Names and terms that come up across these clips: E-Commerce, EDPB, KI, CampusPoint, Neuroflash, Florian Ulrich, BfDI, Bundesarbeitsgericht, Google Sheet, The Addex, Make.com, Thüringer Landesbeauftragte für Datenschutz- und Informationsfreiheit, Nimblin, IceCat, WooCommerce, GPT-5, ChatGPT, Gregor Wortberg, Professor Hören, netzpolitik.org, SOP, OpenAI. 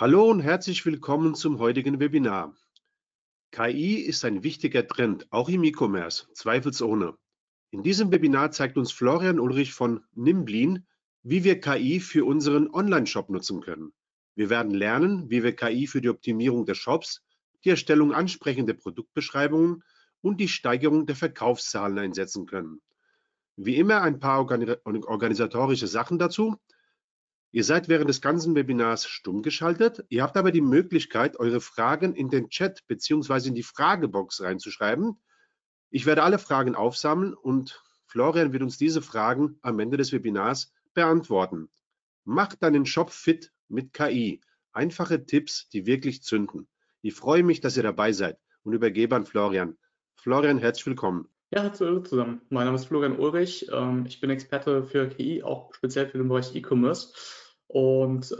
Hallo und herzlich willkommen zum heutigen Webinar. KI ist ein wichtiger Trend, auch im E-Commerce, zweifelsohne. In diesem Webinar zeigt uns Florian Ulrich von Nimblin, wie wir KI für unseren Online-Shop nutzen können. Wir werden lernen, wie wir KI für die Optimierung der Shops, die Erstellung ansprechender Produktbeschreibungen und die Steigerung der Verkaufszahlen einsetzen können. Wie immer ein paar organisatorische Sachen dazu. Ihr seid während des ganzen Webinars stumm geschaltet. Ihr habt aber die Möglichkeit, eure Fragen in den Chat bzw. in die Fragebox reinzuschreiben. Ich werde alle Fragen aufsammeln und Florian wird uns diese Fragen am Ende des Webinars beantworten. Macht deinen Shop fit mit KI. Einfache Tipps, die wirklich zünden. Ich freue mich, dass ihr dabei seid und übergebe an Florian. Florian, herzlich willkommen. Ja, hallo zusammen. Mein Name ist Florian Ulrich. Ich bin Experte für KI, auch speziell für den Bereich E-Commerce. Und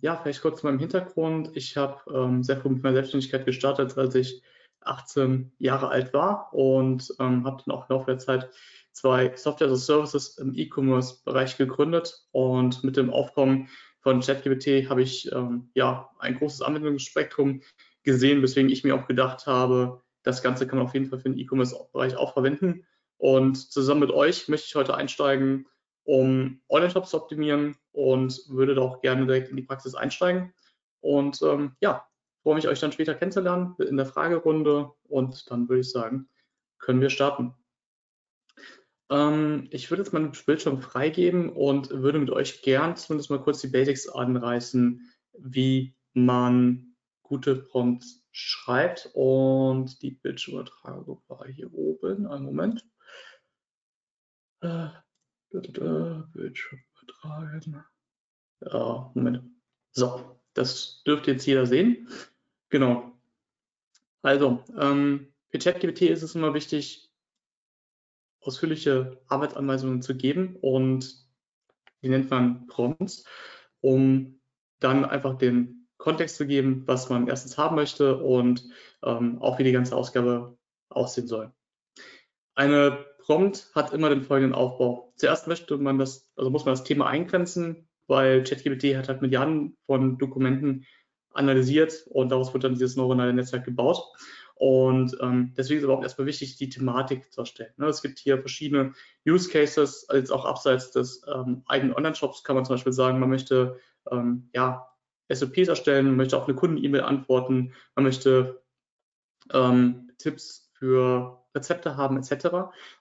ja, vielleicht kurz zu meinem Hintergrund. Ich habe sehr früh mit meiner Selbstständigkeit gestartet, als ich 18 Jahre alt war, und habe dann auch im Laufe der Zeit zwei Software-as-a-Services im E-Commerce-Bereich gegründet. Und mit dem Aufkommen von ChatGPT habe ich ja, ein großes Anwendungsspektrum gesehen, weswegen ich mir auch gedacht habe, das Ganze kann man auf jeden Fall für den E-Commerce-Bereich auch verwenden. Und zusammen mit euch möchte ich heute einsteigen, um Online-Shops zu optimieren, und würde da auch gerne direkt in die Praxis einsteigen. Und ja, freue mich, euch dann später kennenzulernen in der Fragerunde. Und dann würde ich sagen, können wir starten. Ich würde jetzt meinen Bildschirm freigeben und würde mit euch gern zumindest mal kurz die Basics anreißen, wie man gute Prompts schreibt, und die Bildschirmübertragung war hier oben. Einen Moment. Bildschirm übertragen. Ja, Moment. So, das dürfte jetzt jeder sehen. Genau. Also, für ChatGPT ist es immer wichtig, ausführliche Arbeitsanweisungen zu geben, und die nennt man Prompts, um dann einfach den Kontext zu geben, was man erstens haben möchte, und auch wie die ganze Ausgabe aussehen soll. Eine Prompt hat immer den folgenden Aufbau. Zuerst muss man das Thema eingrenzen, weil ChatGPT hat halt Milliarden von Dokumenten analysiert, und daraus wird dann dieses neuronale Netzwerk gebaut. Und deswegen ist es überhaupt erstmal wichtig, die Thematik zu erstellen. Ne? Es gibt hier verschiedene Use Cases, also jetzt auch abseits des eigenen Online-Shops kann man zum Beispiel sagen, man möchte ja, SOPs erstellen, man möchte auf eine Kunden-E-Mail antworten, man möchte Tipps für Rezepte haben, etc.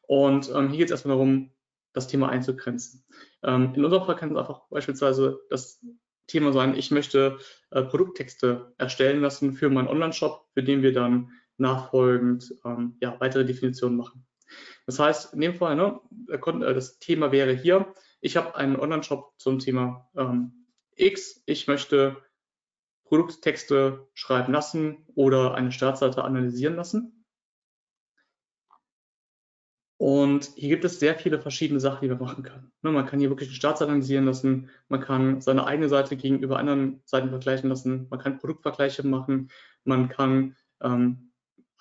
Und hier geht es erstmal darum, das Thema einzugrenzen. In unserem Fall kann es einfach beispielsweise das Thema sein, ich möchte Produkttexte erstellen lassen für meinen Online-Shop, für den wir dann nachfolgend ja, weitere Definitionen machen. Das heißt, in dem Fall, ne, das Thema wäre hier, ich habe einen Online-Shop zum Thema X, ich möchte Produkttexte schreiben lassen oder eine Startseite analysieren lassen. Und hier gibt es sehr viele verschiedene Sachen, die man machen kann. Man kann hier wirklich eine Startseite analysieren lassen, man kann seine eigene Seite gegenüber anderen Seiten vergleichen lassen, man kann Produktvergleiche machen, man kann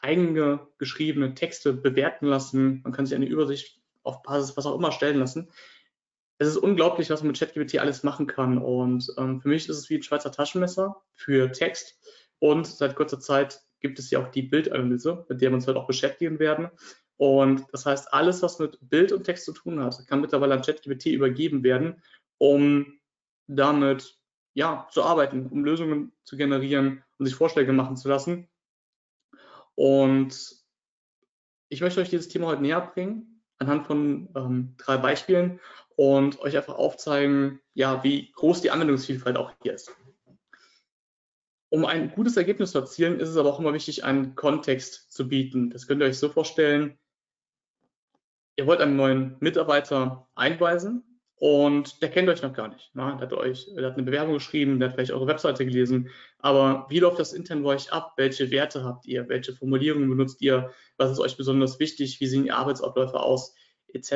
eigene geschriebene Texte bewerten lassen, man kann sich eine Übersicht auf Basis was auch immer stellen lassen. Es ist unglaublich, was man mit ChatGPT alles machen kann, und für mich ist es wie ein Schweizer Taschenmesser für Text, und seit kurzer Zeit gibt es ja auch die Bildanalyse, mit der wir uns heute auch beschäftigen werden, und das heißt, alles, was mit Bild und Text zu tun hat, kann mittlerweile an ChatGPT übergeben werden, um damit ja, zu arbeiten, um Lösungen zu generieren und sich Vorschläge machen zu lassen. Und ich möchte euch dieses Thema heute näher bringen, anhand von drei Beispielen, und euch einfach aufzeigen, ja, wie groß die Anwendungsvielfalt auch hier ist. Um ein gutes Ergebnis zu erzielen, ist es aber auch immer wichtig, einen Kontext zu bieten. Das könnt ihr euch so vorstellen, ihr wollt einen neuen Mitarbeiter einweisen, und der kennt euch noch gar nicht. Ne? Der hat eine Bewerbung geschrieben, der hat vielleicht eure Webseite gelesen, aber wie läuft das intern bei euch ab? Welche Werte habt ihr? Welche Formulierungen benutzt ihr? Was ist euch besonders wichtig? Wie sehen die Arbeitsabläufe aus? Etc.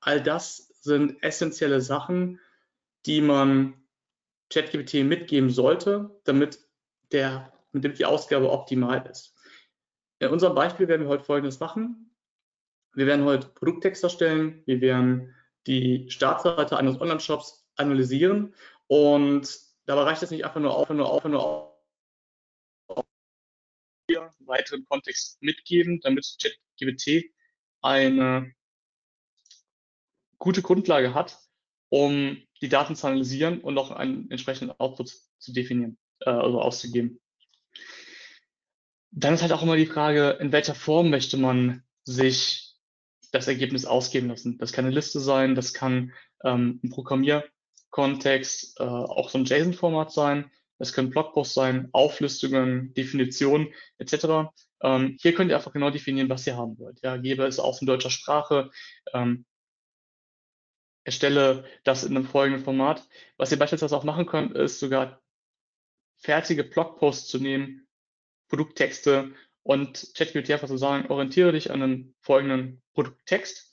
All das sind essentielle Sachen, die man ChatGPT mitgeben sollte, damit die Ausgabe optimal ist. In unserem Beispiel werden wir heute Folgendes machen. Wir werden heute Produkttext erstellen, wir werden die Startseite eines Online-Shops analysieren, und Dabei reicht es nicht einfach nur auf hier weiteren Kontext mitgeben, damit ChatGPT eine gute Grundlage hat, um die Daten zu analysieren und auch einen entsprechenden Output zu definieren, also auszugeben. Dann ist halt auch immer die Frage, in welcher Form möchte man sich das Ergebnis ausgeben lassen. Das kann eine Liste sein, das kann ein Programmierkontext, auch so ein JSON-Format sein, das können Blogposts sein, Auflistungen, Definitionen etc. Hier könnt ihr einfach genau definieren, was ihr haben wollt. Ja, gebe es aus in deutscher Sprache, erstelle das in einem folgenden Format. Was ihr beispielsweise auch machen könnt, ist sogar fertige Blogposts zu nehmen, Produkttexte und ChatGPT einfach zu sagen, orientiere dich an einem folgenden Produkttext,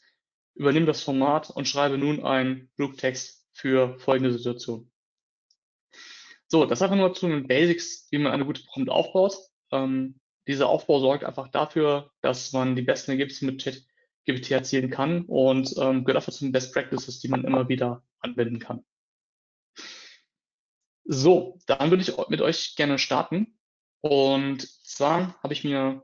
übernimm das Format und schreibe nun einen Produkttext für folgende Situation. So, das einfach nur zu den Basics, wie man eine gute Prompt aufbaut. Dieser Aufbau sorgt einfach dafür, dass man die besten Ergebnisse mit ChatGPT erzielen kann und gehört einfach zu den Best Practices, die man immer wieder anwenden kann. So, dann würde ich mit euch gerne starten. Und zwar habe ich mir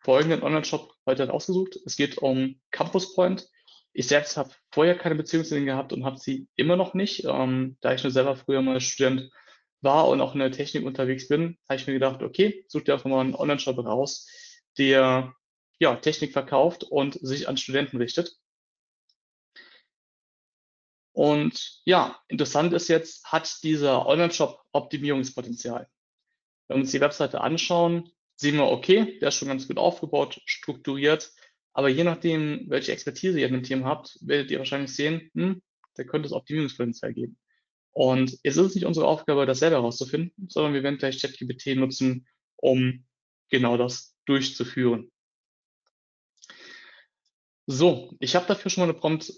folgenden Online-Shop heute ausgesucht. Es geht um CampusPoint. Ich selbst habe vorher keine Beziehung zu denen gehabt und habe sie immer noch nicht. Da ich nur selber früher mal Student war und auch in der Technik unterwegs bin, habe ich mir gedacht, okay, such dir einfach mal einen Online-Shop raus, der ja, Technik verkauft und sich an Studenten richtet. Und ja, interessant ist jetzt, hat dieser Online-Shop Optimierungspotenzial? Wenn wir uns die Webseite anschauen, sehen wir, okay, der ist schon ganz gut aufgebaut, strukturiert, aber je nachdem, welche Expertise ihr in dem Thema habt, werdet ihr wahrscheinlich sehen, da könnte es Optimierungspotenzial geben. Und es ist nicht unsere Aufgabe, das selber herauszufinden, sondern wir werden gleich ChatGPT nutzen, um genau das durchzuführen. So, ich habe dafür schon mal eine Prompt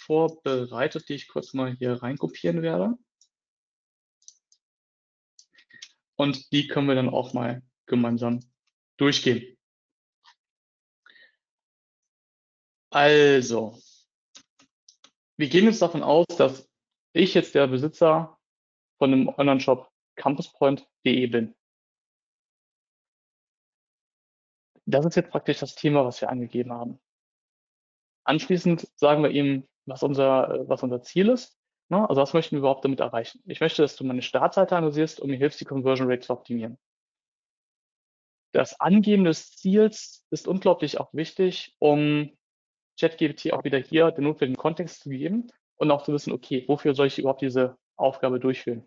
vorbereitet, die ich kurz mal hier reinkopieren werde. Und die können wir dann auch mal gemeinsam durchgehen. Also, wir gehen jetzt davon aus, dass ich jetzt der Besitzer von dem Online-Shop campuspoint.de bin. Das ist jetzt praktisch das Thema, was wir angegeben haben. Anschließend sagen wir ihm, was unser Ziel ist. Also was möchten wir überhaupt damit erreichen? Ich möchte, dass du meine Startseite analysierst und mir hilfst, die Conversion Rate zu optimieren. Das Angeben des Ziels ist unglaublich auch wichtig, um ChatGPT auch wieder hier den notwendigen Kontext zu geben und auch zu wissen, okay, wofür soll ich überhaupt diese Aufgabe durchführen?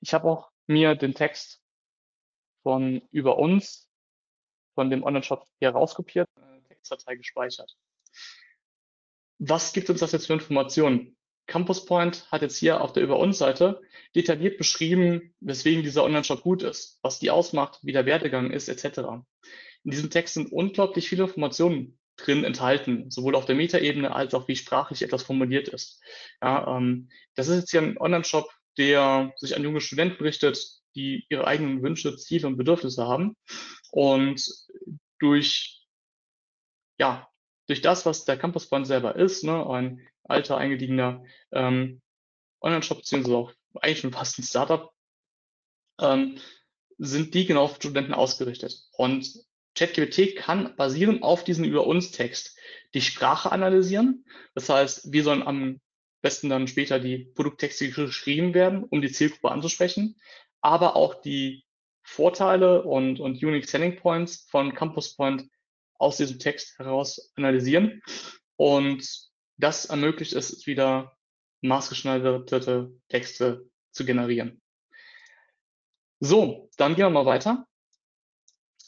Ich habe auch mir den Text von über uns, von dem Online-Shop hier rauskopiert, eine Textdatei gespeichert. Was gibt uns das jetzt für Informationen? CampusPoint hat jetzt hier auf der Über uns Seite detailliert beschrieben, weswegen dieser Online-Shop gut ist, was die ausmacht, wie der Werdegang ist, etc. In diesem Text sind unglaublich viele Informationen drin enthalten, sowohl auf der Metaebene als auch wie sprachlich etwas formuliert ist. Ja, das ist jetzt hier ein Online-Shop, der sich an junge Studenten richtet, die ihre eigenen Wünsche, Ziele und Bedürfnisse haben. Und durch das, was der CampusPoint selber ist, ein alter, eingediegener Online-Shop, beziehungsweise auch eigentlich schon fast ein Startup, sind die genau auf Studenten ausgerichtet. Und ChatGPT kann basierend auf diesem Über-uns-Text die Sprache analysieren. Das heißt, wir sollen am besten dann später die Produkttexte geschrieben werden, um die Zielgruppe anzusprechen, aber auch die Vorteile und Unique Selling Points von CampusPoint aus diesem Text heraus analysieren, und das ermöglicht es wieder maßgeschneiderte Texte zu generieren. So, dann gehen wir mal weiter.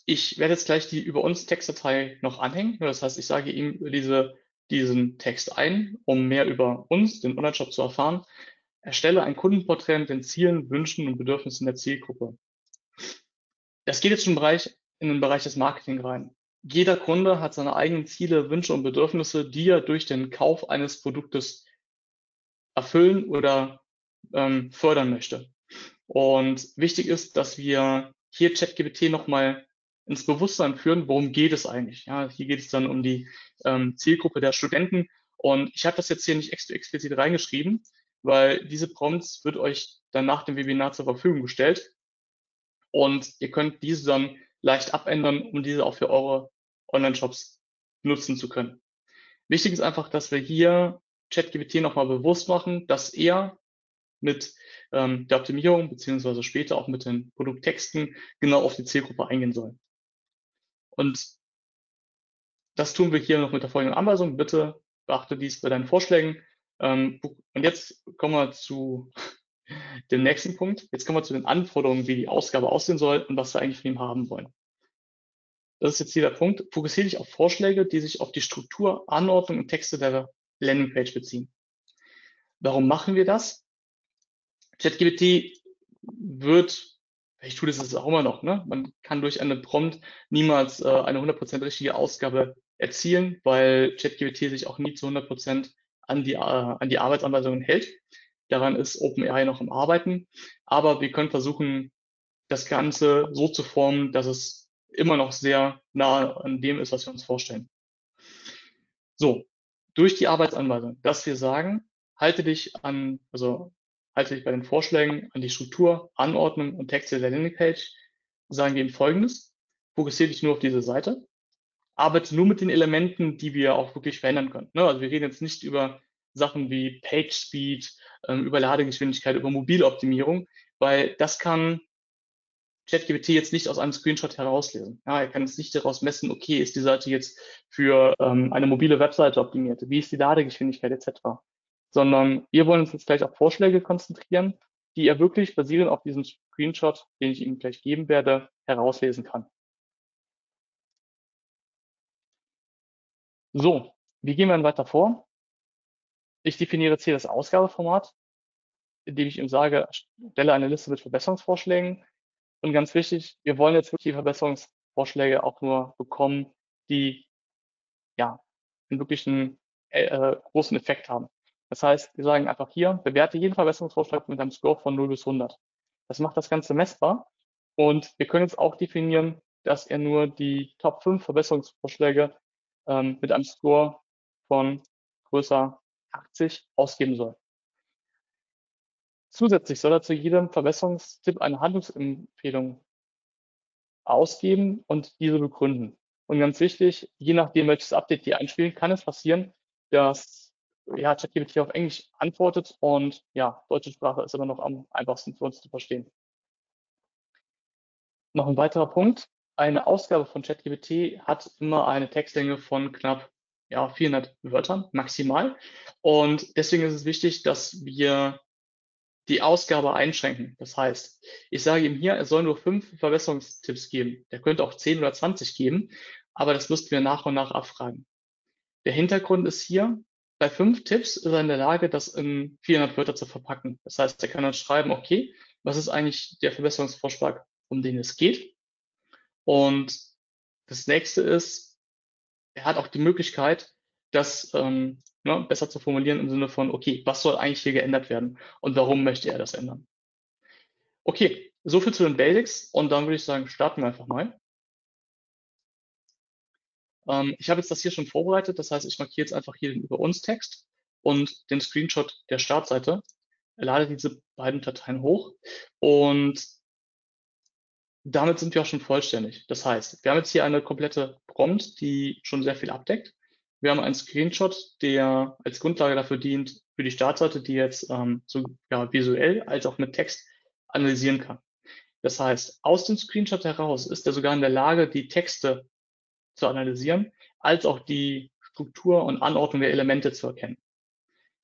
Ich werde jetzt gleich die Über uns Textdatei noch anhängen. Das heißt, ich sage ihm diesen Text ein, um mehr über uns, den Online-Shop, zu erfahren. Erstelle ein Kundenporträt mit den Zielen, Wünschen und Bedürfnissen der Zielgruppe. Das geht jetzt schon in den Bereich des Marketing rein. Jeder Kunde hat seine eigenen Ziele, Wünsche und Bedürfnisse, die er durch den Kauf eines Produktes erfüllen oder fördern möchte. Und wichtig ist, dass wir hier ChatGPT nochmal ins Bewusstsein führen, worum geht es eigentlich. Ja, hier geht es dann um die Zielgruppe der Studenten. Und ich habe das jetzt hier nicht explizit reingeschrieben, weil diese Prompts wird euch dann nach dem Webinar zur Verfügung gestellt und ihr könnt diese dann leicht abändern, um diese auch für eure Online-Shops nutzen zu können. Wichtig ist einfach, dass wir hier ChatGPT nochmal bewusst machen, dass er mit der Optimierung beziehungsweise später auch mit den Produkttexten genau auf die Zielgruppe eingehen soll. Und das tun wir hier noch mit der folgenden Anweisung. Bitte beachte dies bei deinen Vorschlägen. Und jetzt kommen wir zu dem nächsten Punkt. Jetzt kommen wir zu den Anforderungen, wie die Ausgabe aussehen soll und was wir eigentlich von ihm haben wollen. Das ist jetzt hier der Punkt. Fokussiere dich auf Vorschläge, die sich auf die Struktur, Anordnung und Texte der Landingpage beziehen. Warum machen wir das? ChatGPT wird, ich tue das jetzt auch immer noch, ne? Man kann durch eine Prompt niemals eine 100% richtige Ausgabe erzielen, weil ChatGPT sich auch nie zu 100% an die Arbeitsanweisungen hält. Daran ist OpenAI noch am Arbeiten. Aber wir können versuchen, das Ganze so zu formen, dass es immer noch sehr nah an dem ist, was wir uns vorstellen. So, durch die Arbeitsanweisung, dass wir sagen, halte dich bei den Vorschlägen an die Struktur, Anordnung und Texte der Landingpage, sagen wir ihm Folgendes: Fokussiere dich nur auf diese Seite, arbeite nur mit den Elementen, die wir auch wirklich verändern können. Also wir reden jetzt nicht über Sachen wie Page Speed, über Ladegeschwindigkeit, über Mobiloptimierung, weil das kann ChatGPT jetzt nicht aus einem Screenshot herauslesen. Ja, er kann jetzt nicht daraus messen, okay, ist die Seite jetzt für eine mobile Webseite optimiert, wie ist die Ladegeschwindigkeit etc. Sondern wir wollen uns jetzt gleich auf Vorschläge konzentrieren, die er wirklich basierend auf diesem Screenshot, den ich ihm gleich geben werde, herauslesen kann. So, wie gehen wir dann weiter vor? Ich definiere jetzt hier das Ausgabeformat, indem ich ihm sage, stelle eine Liste mit Verbesserungsvorschlägen. Und ganz wichtig, wir wollen jetzt wirklich die Verbesserungsvorschläge auch nur bekommen, die ja einen wirklichen großen Effekt haben. Das heißt, wir sagen einfach hier, bewerte jeden Verbesserungsvorschlag mit einem Score von 0 bis 100. Das macht das Ganze messbar. Und wir können jetzt auch definieren, dass er nur die Top 5 Verbesserungsvorschläge mit einem Score von größer 80 ausgeben soll. Zusätzlich soll er zu jedem Verbesserungstipp eine Handlungsempfehlung ausgeben und diese begründen. Und ganz wichtig, je nachdem, welches Update die einspielen, kann es passieren, dass ChatGPT auf Englisch antwortet und ja, deutsche Sprache ist immer noch am einfachsten für uns zu verstehen. Noch ein weiterer Punkt. Eine Ausgabe von ChatGPT hat immer eine Textlänge von knapp 400 Wörtern maximal und deswegen ist es wichtig, dass wir die Ausgabe einschränken. Das heißt, ich sage ihm hier, er soll nur 5 Verbesserungstipps geben. Der könnte auch 10 oder 20 geben, aber das müssten wir nach und nach abfragen. Der Hintergrund ist hier, bei 5 Tipps ist er in der Lage, das in 400 Wörter zu verpacken. Das heißt, er kann dann schreiben, okay, was ist eigentlich der Verbesserungsvorschlag, um den es geht? Und das nächste ist, er hat auch die Möglichkeit, das besser zu formulieren im Sinne von, okay, was soll eigentlich hier geändert werden und warum möchte er das ändern? Okay, soviel zu den Basics und dann würde ich sagen, starten wir einfach mal. Ich habe jetzt das hier schon vorbereitet, das heißt, ich markiere jetzt einfach hier den Über-uns-Text und den Screenshot der Startseite, lade diese beiden Dateien hoch und damit sind wir auch schon vollständig. Das heißt, wir haben jetzt hier eine komplette Prompt, die schon sehr viel abdeckt. Wir haben einen Screenshot, der als Grundlage dafür dient, für die Startseite, die jetzt visuell als auch mit Text analysieren kann. Das heißt, aus dem Screenshot heraus ist er sogar in der Lage, die Texte zu analysieren, als auch die Struktur und Anordnung der Elemente zu erkennen.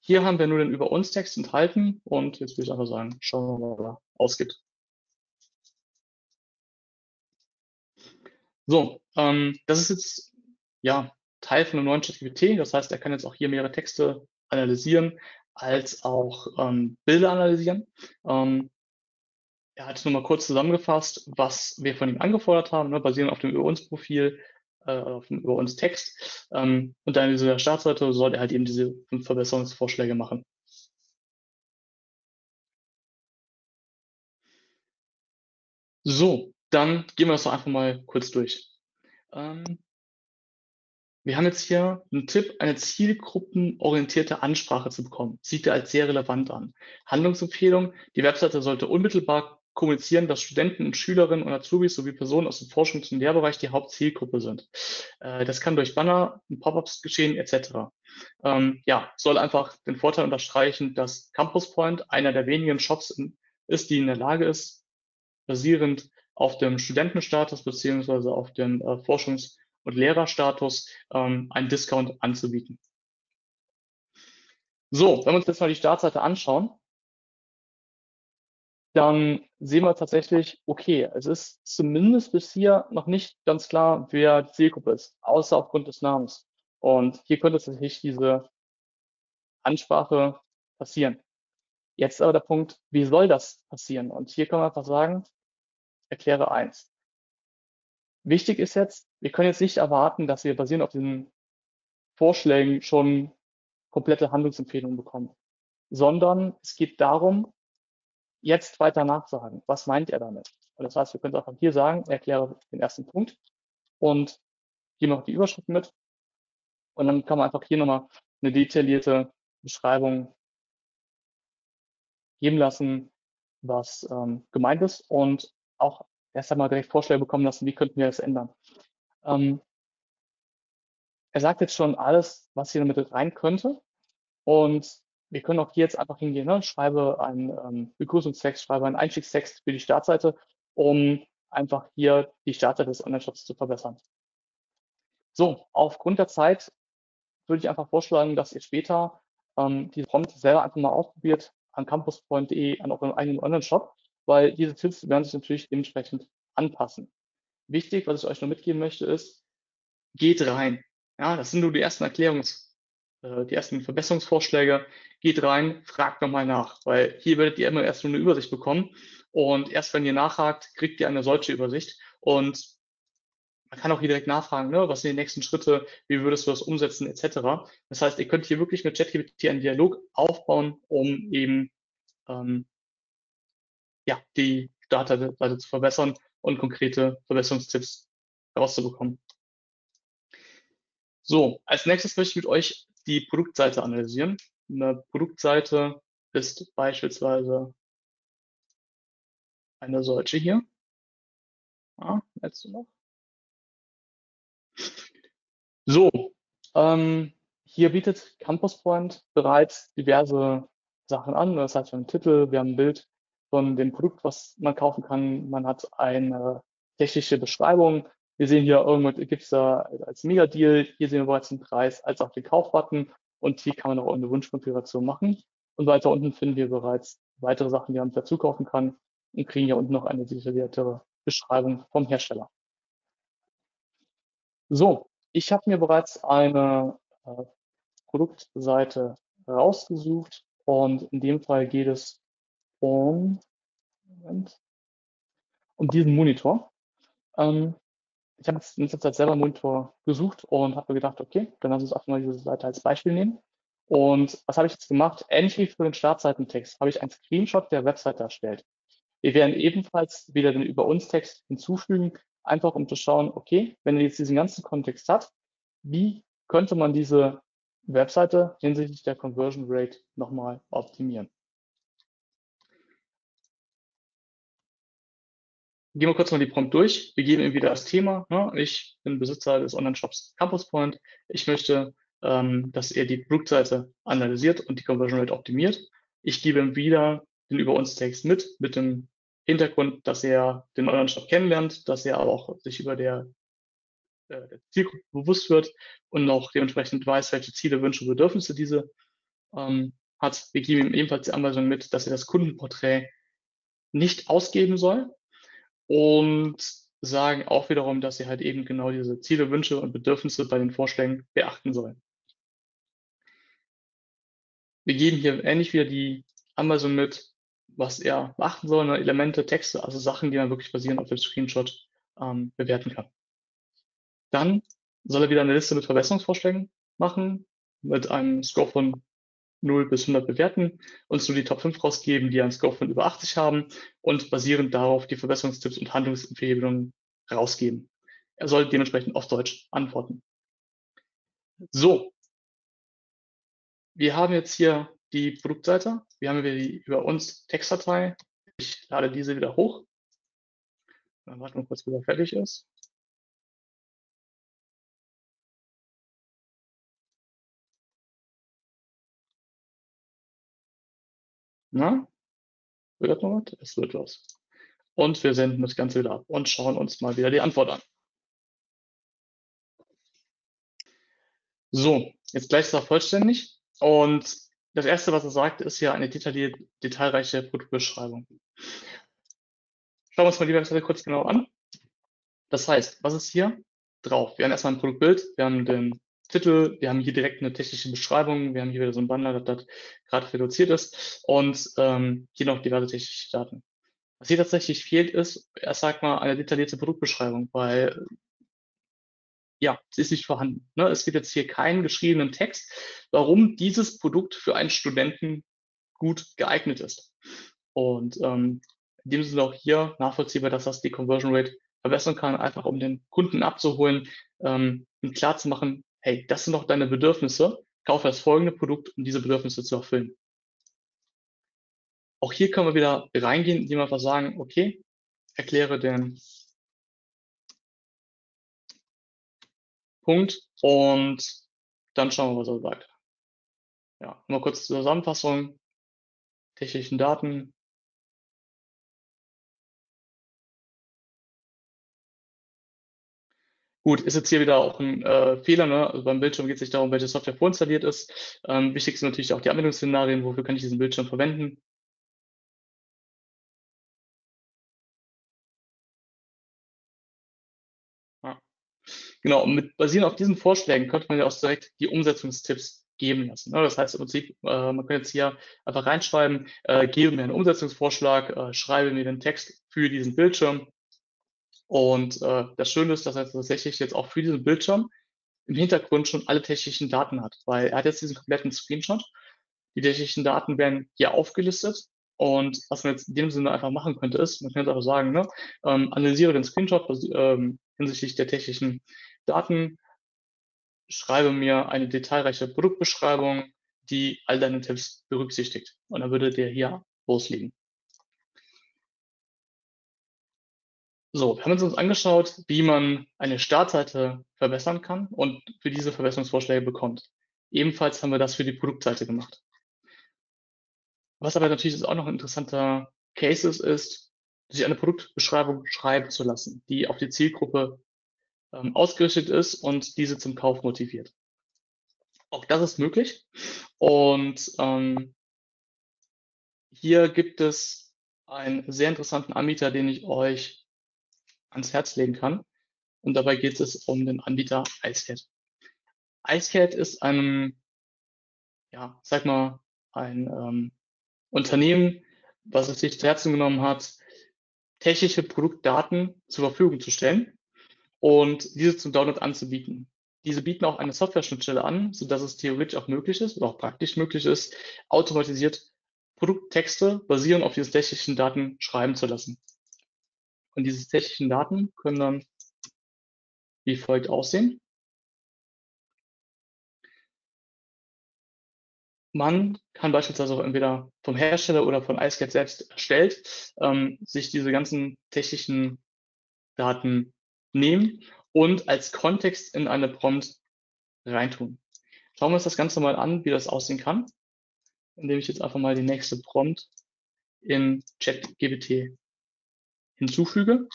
Hier haben wir nur den Über-uns-Text enthalten und jetzt würde ich einfach sagen, schauen wir mal, was er ausgibt. So, das ist jetzt Teil von einem neuen ChatGPT, das heißt, er kann jetzt auch hier mehrere Texte analysieren, als auch Bilder analysieren. Er hat jetzt nur mal kurz zusammengefasst, was wir von ihm angefordert haben, basierend auf dem Über-uns-Profil, auf dem Über-uns-Text und dann in dieser Startseite soll er halt eben diese 5 Verbesserungsvorschläge machen. So, dann gehen wir das doch einfach mal kurz durch. Wir haben jetzt hier einen Tipp, eine zielgruppenorientierte Ansprache zu bekommen. Sieht er als sehr relevant an. Handlungsempfehlung, die Webseite sollte unmittelbar kommunizieren, dass Studenten und Schülerinnen und Azubis sowie Personen aus dem Forschungs- und Lehrbereich die Hauptzielgruppe sind. Das kann durch Banner, Pop-ups geschehen etc. Ja, soll einfach den Vorteil unterstreichen, dass CampusPoint einer der wenigen Shops ist, die in der Lage ist, basierend auf dem Studentenstatus beziehungsweise auf dem Forschungs- und Lehrerstatus einen Discount anzubieten. So, wenn wir uns jetzt mal die Startseite anschauen, dann sehen wir tatsächlich, okay, es ist zumindest bis hier noch nicht ganz klar, wer die Zielgruppe ist, außer aufgrund des Namens. Und hier könnte tatsächlich diese Ansprache passieren. Jetzt aber der Punkt, wie soll das passieren? Und hier kann man einfach sagen, erkläre 1. Wichtig ist jetzt, wir können jetzt nicht erwarten, dass wir basierend auf diesen Vorschlägen schon komplette Handlungsempfehlungen bekommen, sondern es geht darum, jetzt weiter nachzuhaken. Was meint er damit? Und das heißt, wir können auch hier sagen, erkläre den ersten Punkt und hier noch die Überschrift mit. Und dann kann man einfach hier nochmal eine detaillierte Beschreibung geben lassen, was gemeint ist und auch erst einmal direkt Vorschläge bekommen lassen, wie könnten wir das ändern. Er sagt jetzt schon alles, was hier damit rein könnte. Und wir können auch hier jetzt einfach hingehen, ne? Schreibe einen Begrüßungstext, schreibe einen Einstiegstext für die Startseite, um einfach hier die Startseite des Online-Shops zu verbessern. So, aufgrund der Zeit würde ich einfach vorschlagen, dass ihr später diese Prompt selber einfach mal ausprobiert an campuspoint.de, an eurem eigenen Online-Shop, weil diese Tipps werden sich natürlich dementsprechend anpassen. Wichtig, was ich euch noch mitgeben möchte, ist, geht rein. Ja, das sind nur die ersten Verbesserungsvorschläge. Geht rein, fragt nochmal nach, weil hier werdet ihr immer erst nur eine Übersicht bekommen und erst wenn ihr nachhakt, kriegt ihr eine solche Übersicht und man kann auch hier direkt nachfragen, ne? Was sind die nächsten Schritte, wie würdest du das umsetzen etc. Das heißt, ihr könnt hier wirklich mit ChatGPT einen Dialog aufbauen, um eben ja, die Startseite zu verbessern und konkrete Verbesserungstipps herauszubekommen. So, als nächstes möchte ich mit euch die Produktseite analysieren. Eine Produktseite ist beispielsweise eine solche hier. Ah, letzte noch. So, hier bietet CampusPoint bereits diverse Sachen an. Das heißt, wir haben einen Titel, wir haben ein Bild von dem Produkt, was man kaufen kann. Man hat eine technische Beschreibung. Wir sehen hier irgendwo, gibt es da als Mega-Deal. Hier sehen wir bereits den Preis, als auch den Kaufbutton. Und hier kann man auch eine Wunschkonfiguration machen. Und weiter unten finden wir bereits weitere Sachen, die man dazu kaufen kann und kriegen hier unten noch eine detailliertere Beschreibung vom Hersteller. So, ich habe mir bereits eine Produktseite rausgesucht und in dem Fall geht es um diesen Monitor. Ich habe jetzt in letzter Zeit selber einen Monitor gesucht und habe mir gedacht, okay, dann lass uns einfach mal diese Seite als Beispiel nehmen. Und was habe ich jetzt gemacht? Ähnlich wie für den Startseitentext habe ich einen Screenshot der Webseite erstellt. Wir werden ebenfalls wieder den Über uns Text hinzufügen, einfach um zu schauen, okay, wenn er jetzt diesen ganzen Kontext hat, wie könnte man diese Webseite hinsichtlich der Conversion Rate nochmal optimieren? Gehen wir kurz mal die Prompt durch. Wir geben ihm wieder das Thema. Ich bin Besitzer des Online-Shops CampusPoint. Ich möchte, dass er die Produktseite analysiert und die Conversion Rate optimiert. Ich gebe ihm wieder den Über uns Text mit dem Hintergrund, dass er den Online-Shop kennenlernt, dass er aber auch sich über der Zielgruppe bewusst wird und auch dementsprechend weiß, welche Ziele, Wünsche, Bedürfnisse diese hat. Wir geben ihm ebenfalls die Anweisung mit, dass er das Kundenporträt nicht ausgeben soll. Und sagen auch wiederum, dass sie halt eben genau diese Ziele, Wünsche und Bedürfnisse bei den Vorschlägen beachten sollen. Wir geben hier ähnlich wieder die Anweisung mit, was er beachten soll, Elemente, Texte, also Sachen, die man wirklich basierend auf dem Screenshot bewerten kann. Dann soll er wieder eine Liste mit Verbesserungsvorschlägen machen, mit einem Score von 0 bis 100 bewerten, uns nur die Top 5 rausgeben, die einen Score von über 80 haben und basierend darauf die Verbesserungstipps und Handlungsempfehlungen rausgeben. Er soll dementsprechend auf Deutsch antworten. So, wir haben jetzt hier die Produktseite, wir haben die über uns Textdatei, ich lade diese wieder hoch. Dann warten wir kurz, bis er fertig ist. Na, wird das noch was? Es wird los. Und wir senden das Ganze wieder ab und schauen uns mal wieder die Antwort an. So, jetzt gleich ist er vollständig. Und das Erste, was er sagt, ist ja eine detailreiche Produktbeschreibung. Schauen wir uns mal die Webseite kurz genau an. Das heißt, was ist hier drauf? Wir haben erstmal ein Produktbild, wir haben den Titel, wir haben hier direkt eine technische Beschreibung, wir haben hier wieder so ein Banner, das gerade reduziert ist und hier noch diverse technische Daten. Was hier tatsächlich fehlt, ist, erst sag mal, eine detaillierte Produktbeschreibung, weil ja, sie ist nicht vorhanden. Ne? Es gibt jetzt hier keinen geschriebenen Text, warum dieses Produkt für einen Studenten gut geeignet ist. Und in dem Sinne auch hier nachvollziehbar, dass das die Conversion Rate verbessern kann, einfach um den Kunden abzuholen, ihm klar zu machen, hey, das sind doch deine Bedürfnisse, kaufe das folgende Produkt, um diese Bedürfnisse zu erfüllen. Auch hier können wir wieder reingehen, indem wir einfach sagen, okay, erkläre den Punkt und dann schauen wir, was er sagt. Ja, mal kurz Zusammenfassung, technischen Daten. Gut, ist jetzt hier wieder auch ein Fehler, ne? Also beim Bildschirm geht es nicht darum, welche Software vorinstalliert ist. Wichtig sind natürlich auch die Anwendungsszenarien, wofür kann ich diesen Bildschirm verwenden. Ja. Genau, und basierend auf diesen Vorschlägen könnte man ja auch direkt die Umsetzungstipps geben lassen. Ne? Das heißt im Prinzip, man kann jetzt hier einfach reinschreiben, gebe mir einen Umsetzungsvorschlag, schreibe mir den Text für diesen Bildschirm. Und das Schöne ist, dass er tatsächlich jetzt auch für diesen Bildschirm im Hintergrund schon alle technischen Daten hat, weil er hat jetzt diesen kompletten Screenshot. Die technischen Daten werden hier aufgelistet und was man jetzt in dem Sinne einfach machen könnte, ist, man könnte einfach sagen, ne, analysiere den Screenshot hinsichtlich der technischen Daten, schreibe mir eine detailreiche Produktbeschreibung, die all deine Tipps berücksichtigt. Und dann würde der hier loslegen. So, wir haben uns angeschaut, wie man eine Startseite verbessern kann und für diese Verbesserungsvorschläge bekommt. Ebenfalls haben wir das für die Produktseite gemacht. Was aber natürlich auch noch ein interessanter Case ist, sich eine Produktbeschreibung schreiben zu lassen, die auf die Zielgruppe ausgerichtet ist und diese zum Kauf motiviert. Auch das ist möglich. Und hier gibt es einen sehr interessanten Anbieter, den ich euch ans Herz legen kann. Und dabei geht es um den Anbieter IceCat. IceCat ist ein, ja, sag mal, ein Unternehmen, was es sich zu Herzen genommen hat, technische Produktdaten zur Verfügung zu stellen und diese zum Download anzubieten. Diese bieten auch eine Software-Schnittstelle an, sodass es theoretisch auch möglich ist oder auch praktisch möglich ist, automatisiert Produkttexte basierend auf diesen technischen Daten schreiben zu lassen. Und diese technischen Daten können dann wie folgt aussehen. Man kann beispielsweise auch entweder vom Hersteller oder von IceCat selbst erstellt, sich diese ganzen technischen Daten nehmen und als Kontext in eine Prompt reintun. Schauen wir uns das Ganze mal an, wie das aussehen kann, indem ich jetzt einfach mal die nächste Prompt in ChatGPT hinzufüge.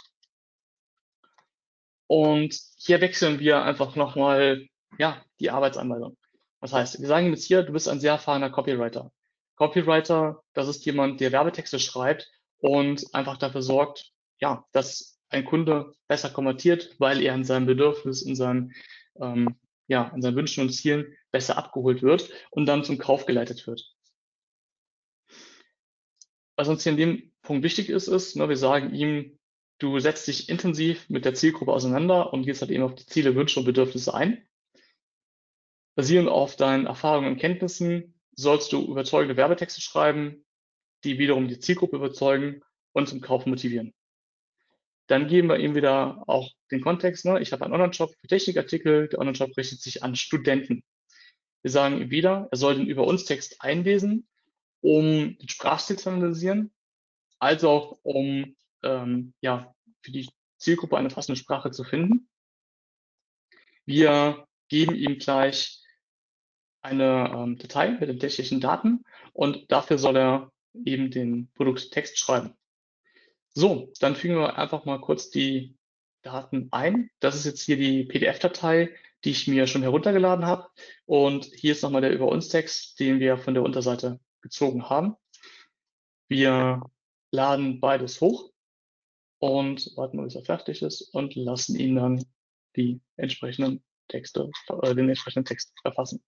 Und hier wechseln wir einfach nochmal, ja, die Arbeitsanweisung. Das heißt, wir sagen jetzt hier, du bist ein sehr erfahrener Copywriter. Copywriter, das ist jemand, der Werbetexte schreibt und einfach dafür sorgt, ja, dass ein Kunde besser konvertiert, weil er in seinem Bedürfnis, in seinen, ja, in seinen Wünschen und Zielen besser abgeholt wird und dann zum Kauf geleitet wird. Was uns hier in dem Punkt wichtig ist, ist, ne, wir sagen ihm, du setzt dich intensiv mit der Zielgruppe auseinander und gehst halt eben auf die Ziele, Wünsche und Bedürfnisse ein. Basierend auf deinen Erfahrungen und Kenntnissen sollst du überzeugende Werbetexte schreiben, die wiederum die Zielgruppe überzeugen und zum Kauf motivieren. Dann geben wir ihm wieder auch den Kontext. Ne? Ich habe einen Online-Shop für Technikartikel. Der Online-Shop richtet sich an Studenten. Wir sagen ihm wieder, er soll den Über-uns-Text einlesen, um den Sprachstil zu analysieren, als auch um für die Zielgruppe eine passende Sprache zu finden. Wir geben ihm gleich eine Datei mit den technischen Daten und dafür soll er eben den Produkttext schreiben. So, dann fügen wir einfach mal kurz die Daten ein. Das ist jetzt hier die PDF-Datei, die ich mir schon heruntergeladen habe. Und hier ist nochmal der Über-uns-Text, den wir von der Unterseite gezogen haben. Wir laden beides hoch und warten mal, bis er fertig ist und lassen ihn dann die entsprechenden Texte, den entsprechenden Text erfassen.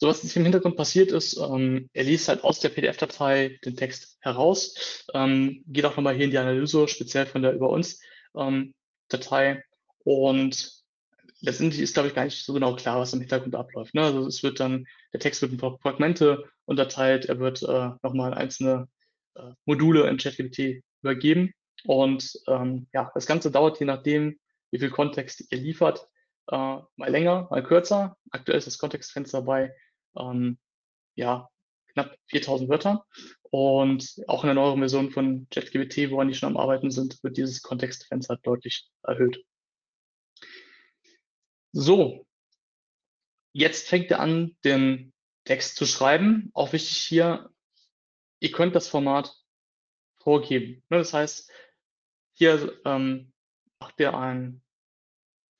So, was jetzt im Hintergrund passiert ist, er liest halt aus der PDF-Datei den Text heraus, geht auch nochmal hier in die Analyse, speziell von der Über-uns-Datei und letztendlich ist, glaube ich, gar nicht so genau klar, was im Hintergrund abläuft. Ne? Also es wird dann, der Text wird in Fragmente unterteilt, er wird nochmal einzelne Module in ChatGPT übergeben und ja, das Ganze dauert, je nachdem, wie viel Kontext ihr liefert, mal länger, mal kürzer. Aktuell ist das Kontextfenster bei knapp 4000 Wörter und auch in der neueren Version von ChatGPT, woran die schon am Arbeiten sind, wird dieses Kontextfenster deutlich erhöht. So, jetzt fängt er an, den Text zu schreiben. Auch wichtig hier, ihr könnt das Format vorgeben. Das heißt, hier macht ihr einen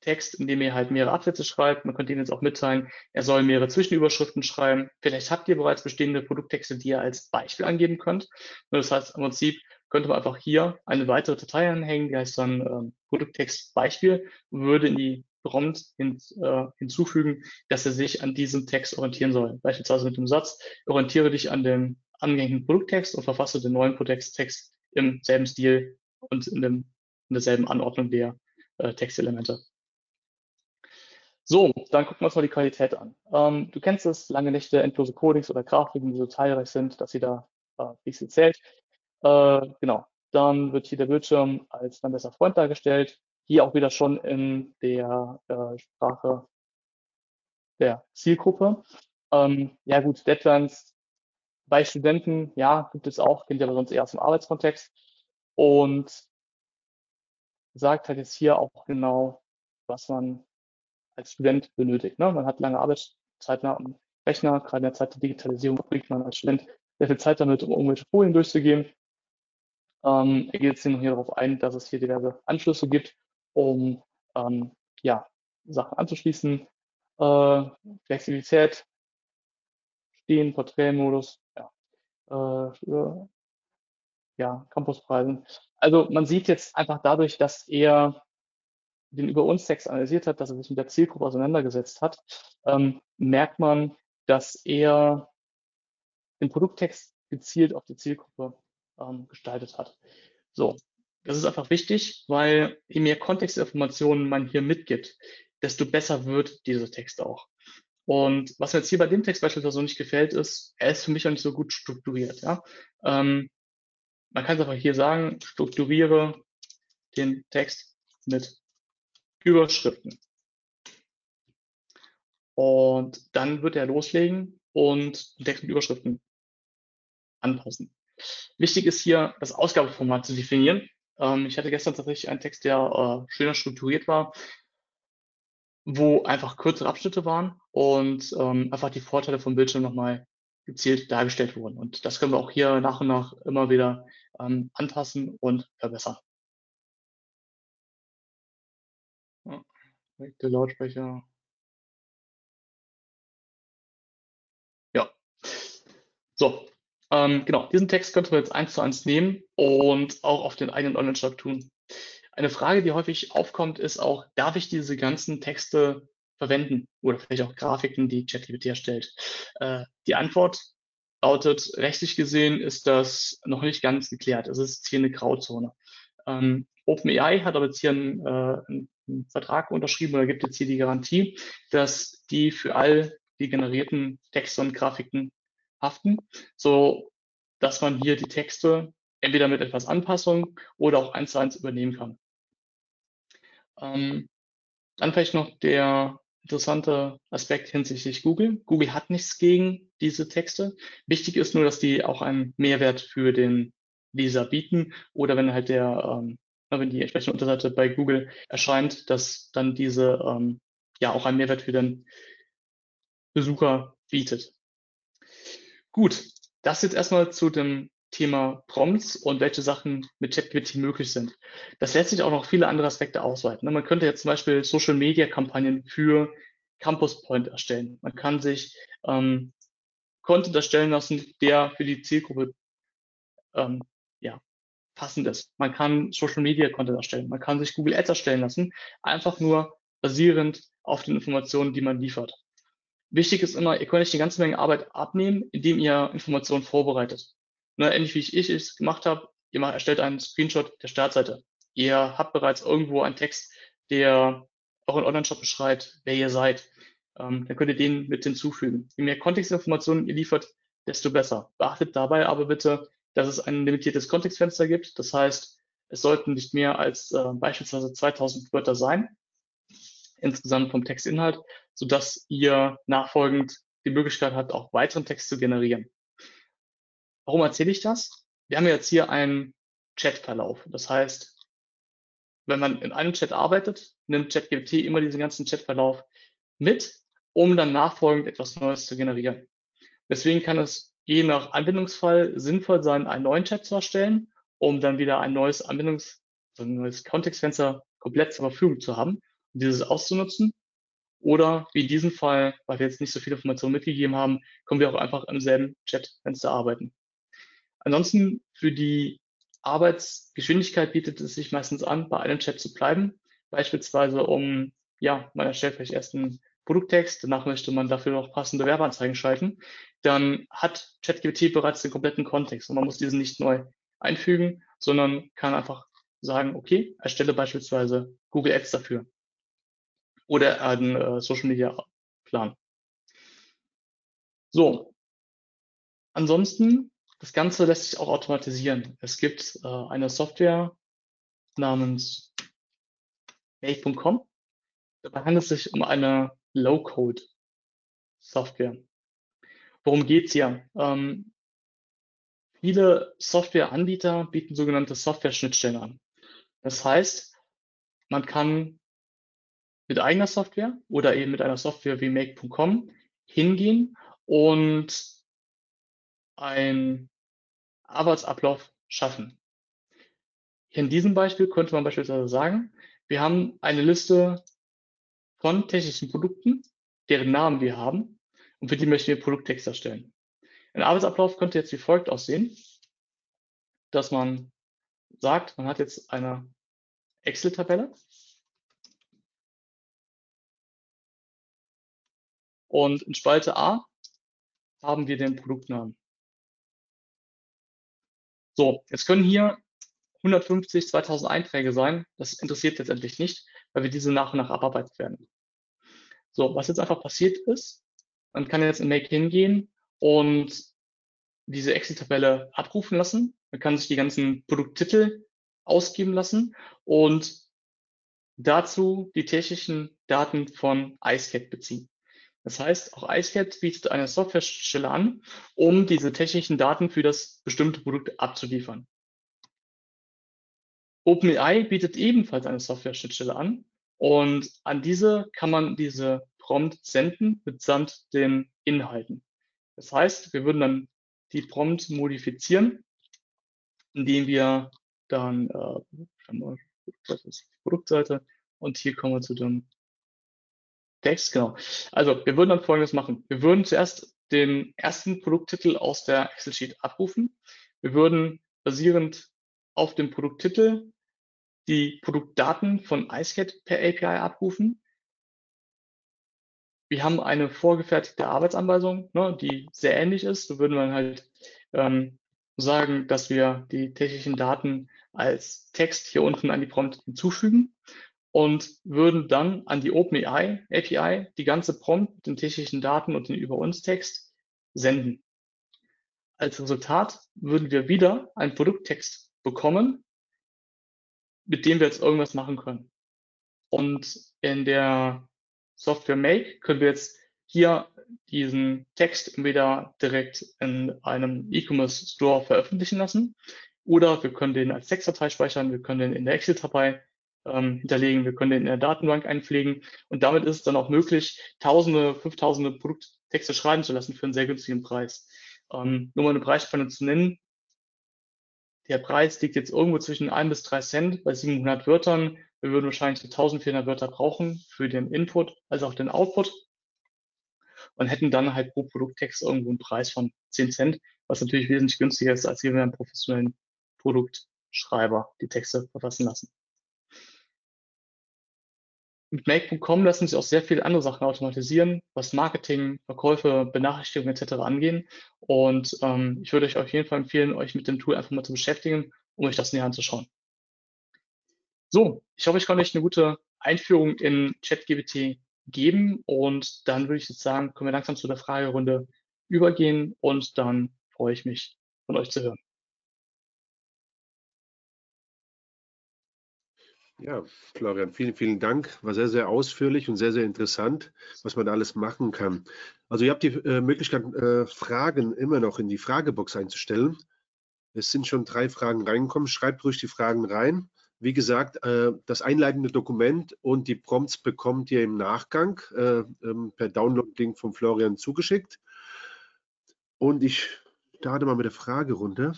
Text, in dem ihr halt mehrere Absätze schreibt. Man könnte ihm jetzt auch mitteilen, er soll mehrere Zwischenüberschriften schreiben. Vielleicht habt ihr bereits bestehende Produkttexte, die ihr als Beispiel angeben könnt. Das heißt, im Prinzip könnte man einfach hier eine weitere Datei anhängen, die heißt dann Produkttext-Beispiel, würde in die Prompt hinzufügen, dass er sich an diesem Text orientieren soll. Beispielsweise mit dem Satz, orientiere dich an dem angehängten Produkttext und verfasse den neuen Produkttext im selben Stil und in derselben Anordnung der Textelemente. So, dann gucken wir uns mal die Qualität an. Du kennst es, lange Nächte, endlose Codings oder Grafiken, die so detailreich sind, dass jeder pixel zählt. Genau, dann wird hier der Bildschirm als mein bester Freund dargestellt. Hier auch wieder schon in der Sprache der Zielgruppe. Ja gut, Deadlines bei Studenten, ja, gibt es auch, kennt ihr aber sonst eher aus dem Arbeitskontext. Und sagt halt jetzt hier auch genau, was man als Student benötigt. Ne? Man hat lange Arbeitszeit am Rechner, gerade in der Zeit der Digitalisierung bringt man als Student sehr viel Zeit damit, um irgendwelche Folien durchzugehen. Er geht jetzt hier darauf ein, dass es hier diverse Anschlüsse gibt, um Sachen anzuschließen. Flexibilität, Stehen, Porträtmodus, Campuspreisen. Also man sieht jetzt einfach dadurch, dass er den Über-uns-Text analysiert hat, dass er sich mit der Zielgruppe auseinandergesetzt hat, merkt man, dass er den Produkttext gezielt auf die Zielgruppe gestaltet hat. So, das ist einfach wichtig, weil je mehr Kontextinformationen man hier mitgibt, desto besser wird dieser Text auch. Und was mir jetzt hier bei dem Text beispielsweise so nicht gefällt, ist, er ist für mich auch nicht so gut strukturiert. Ja? Man kann es einfach hier sagen, strukturiere den Text mit Überschriften. Und dann wird er loslegen und den Text mit Überschriften anpassen. Wichtig ist hier, das Ausgabeformat zu definieren. Ich hatte gestern tatsächlich einen Text, der schöner strukturiert war, wo einfach kürzere Abschnitte waren und einfach die Vorteile vom Bildschirm nochmal gezielt dargestellt wurden. Und das können wir auch hier nach und nach immer wieder anpassen und verbessern. Der Lautsprecher. Ja. So, genau. Diesen Text könnten wir jetzt 1:1 nehmen und auch auf den eigenen Online-Shop tun. Eine Frage, die häufig aufkommt, ist auch, darf ich diese ganzen Texte verwenden? Oder vielleicht auch Grafiken, die ChatGPT erstellt. Die Antwort lautet, rechtlich gesehen ist das noch nicht ganz geklärt. Es ist hier eine Grauzone. OpenAI hat aber jetzt hier einen Vertrag unterschrieben oder gibt jetzt hier die Garantie, dass die für all die generierten Texte und Grafiken haften, so dass man hier die Texte entweder mit etwas Anpassung oder auch eins zu eins übernehmen kann. Dann vielleicht noch der interessante Aspekt hinsichtlich Google. Google hat nichts gegen diese Texte. Wichtig ist nur, dass die auch einen Mehrwert für den Leser bieten oder wenn halt der, wenn die entsprechende Unterseite bei Google erscheint, dass dann diese ja auch einen Mehrwert für den Besucher bietet. Gut, das jetzt erstmal zu dem Thema Prompts und welche Sachen mit ChatGPT möglich sind. Das lässt sich auch noch viele andere Aspekte ausweiten. Man könnte jetzt zum Beispiel Social-Media-Kampagnen für CampusPoint erstellen. Man kann sich Content erstellen lassen, der für die Zielgruppe ja, passend ist. Man kann Social-Media-Content erstellen. Man kann sich Google Ads erstellen lassen, einfach nur basierend auf den Informationen, die man liefert. Wichtig ist immer, ihr könnt euch eine ganze Menge Arbeit abnehmen, indem ihr Informationen vorbereitet. Na, ähnlich wie ich es gemacht habe, ihr erstellt einen Screenshot der Startseite. Ihr habt bereits irgendwo einen Text, der euren Online-Shop beschreibt, wer ihr seid. Dann könnt ihr den mit hinzufügen. Je mehr Kontextinformationen ihr liefert, desto besser. Beachtet dabei aber bitte, dass es ein limitiertes Kontextfenster gibt. Das heißt, es sollten nicht mehr als beispielsweise 2000 Wörter sein, insgesamt vom Textinhalt, sodass ihr nachfolgend die Möglichkeit habt, auch weiteren Text zu generieren. Warum erzähle ich das? Wir haben jetzt hier einen Chatverlauf. Das heißt, wenn man in einem Chat arbeitet, nimmt ChatGPT immer diesen ganzen Chatverlauf mit, um dann nachfolgend etwas Neues zu generieren. Deswegen kann es je nach Anwendungsfall sinnvoll sein, einen neuen Chat zu erstellen, um dann wieder ein neues Kontextfenster komplett zur Verfügung zu haben und dieses auszunutzen. Oder wie in diesem Fall, weil wir jetzt nicht so viele Informationen mitgegeben haben, können wir auch einfach im selben Chatfenster arbeiten. Ansonsten für die Arbeitsgeschwindigkeit bietet es sich meistens an, bei einem Chat zu bleiben. Beispielsweise um, ja, man erstellt vielleicht erst einen Produkttext, danach möchte man dafür noch passende Werbeanzeigen schalten. Dann hat ChatGPT bereits den kompletten Kontext und man muss diesen nicht neu einfügen, sondern kann einfach sagen, okay, erstelle beispielsweise Google Ads dafür oder einen Social Media Plan. So, ansonsten das Ganze lässt sich auch automatisieren. Es gibt eine Software namens Make.com. Dabei handelt es sich um eine Low-Code-Software. Worum geht es hier? Viele Softwareanbieter bieten sogenannte Software-Schnittstellen an. Das heißt, man kann mit eigener Software oder eben mit einer Software wie Make.com hingehen und einen Arbeitsablauf schaffen. In diesem Beispiel könnte man beispielsweise sagen, wir haben eine Liste von technischen Produkten, deren Namen wir haben und für die möchten wir Produkttext erstellen. Ein Arbeitsablauf könnte jetzt wie folgt aussehen, dass man sagt, man hat jetzt eine Excel-Tabelle und in Spalte A haben wir den Produktnamen. So, jetzt können hier 150, 2000 Einträge sein. Das interessiert letztendlich nicht, weil wir diese nach und nach abarbeiten werden. So, was jetzt einfach passiert ist, man kann jetzt in Make hingehen und diese Excel-Tabelle abrufen lassen. Man kann sich die ganzen Produkttitel ausgeben lassen und dazu die technischen Daten von IceCat beziehen. Das heißt, auch IceCat bietet eine Softwarestelle an, um diese technischen Daten für das bestimmte Produkt abzuliefern. OpenAI bietet ebenfalls eine Softwarestelle an und an diese kann man diese Prompt senden mitsamt den Inhalten. Das heißt, wir würden dann die Prompt modifizieren, indem wir dann das ist die Produktseite und hier kommen wir zu dem Text, genau. Also wir würden dann Folgendes machen. Wir würden zuerst den ersten Produkttitel aus der Excel-Sheet abrufen. Wir würden basierend auf dem Produkttitel die Produktdaten von IceCat per API abrufen. Wir haben eine vorgefertigte Arbeitsanweisung, ne, die sehr ähnlich ist. Da würden wir halt sagen, dass wir die technischen Daten als Text hier unten an die Prompt hinzufügen und würden dann an die OpenAI API die ganze Prompt mit den technischen Daten und den Über-uns-Text senden. Als Resultat würden wir wieder einen Produkttext bekommen, mit dem wir jetzt irgendwas machen können. Und in der Software Make können wir jetzt hier diesen Text entweder direkt in einem E-Commerce Store veröffentlichen lassen oder wir können den als Textdatei speichern, wir können den in der Excel-Datei hinterlegen, wir können den in der Datenbank einpflegen und damit ist es dann auch möglich, tausende, 5000 Produkttexte schreiben zu lassen für einen sehr günstigen Preis. Nur mal eine Preisspanne zu nennen, der Preis liegt jetzt irgendwo zwischen 1 bis 3 Cent bei 700 Wörtern. Wir würden wahrscheinlich so 1400 Wörter brauchen für den Input als auch den Output und hätten dann halt pro Produkttext irgendwo einen Preis von 10 Cent, was natürlich wesentlich günstiger ist, als wenn wir einen professionellen Produktschreiber die Texte verfassen lassen. Mit Make.com lassen sich auch sehr viele andere Sachen automatisieren, was Marketing, Verkäufe, Benachrichtigungen etc. angehen. Und ich würde euch auf jeden Fall empfehlen, euch mit dem Tool einfach mal zu beschäftigen, um euch das näher anzuschauen. So, ich hoffe, ich konnte euch eine gute Einführung in ChatGPT geben und dann würde ich jetzt sagen, können wir langsam zu der Fragerunde übergehen und dann freue ich mich, von euch zu hören. Ja, Florian, vielen, vielen Dank. War sehr, sehr ausführlich und sehr, sehr interessant, was man da alles machen kann. Also ihr habt die Möglichkeit, Fragen immer noch in die Fragebox einzustellen. Es sind schon 3 Fragen reingekommen. Schreibt ruhig die Fragen rein. Wie gesagt, das einleitende Dokument und die Prompts bekommt ihr im Nachgang per Download-Link von Florian zugeschickt. Und ich starte mal mit der Fragerunde.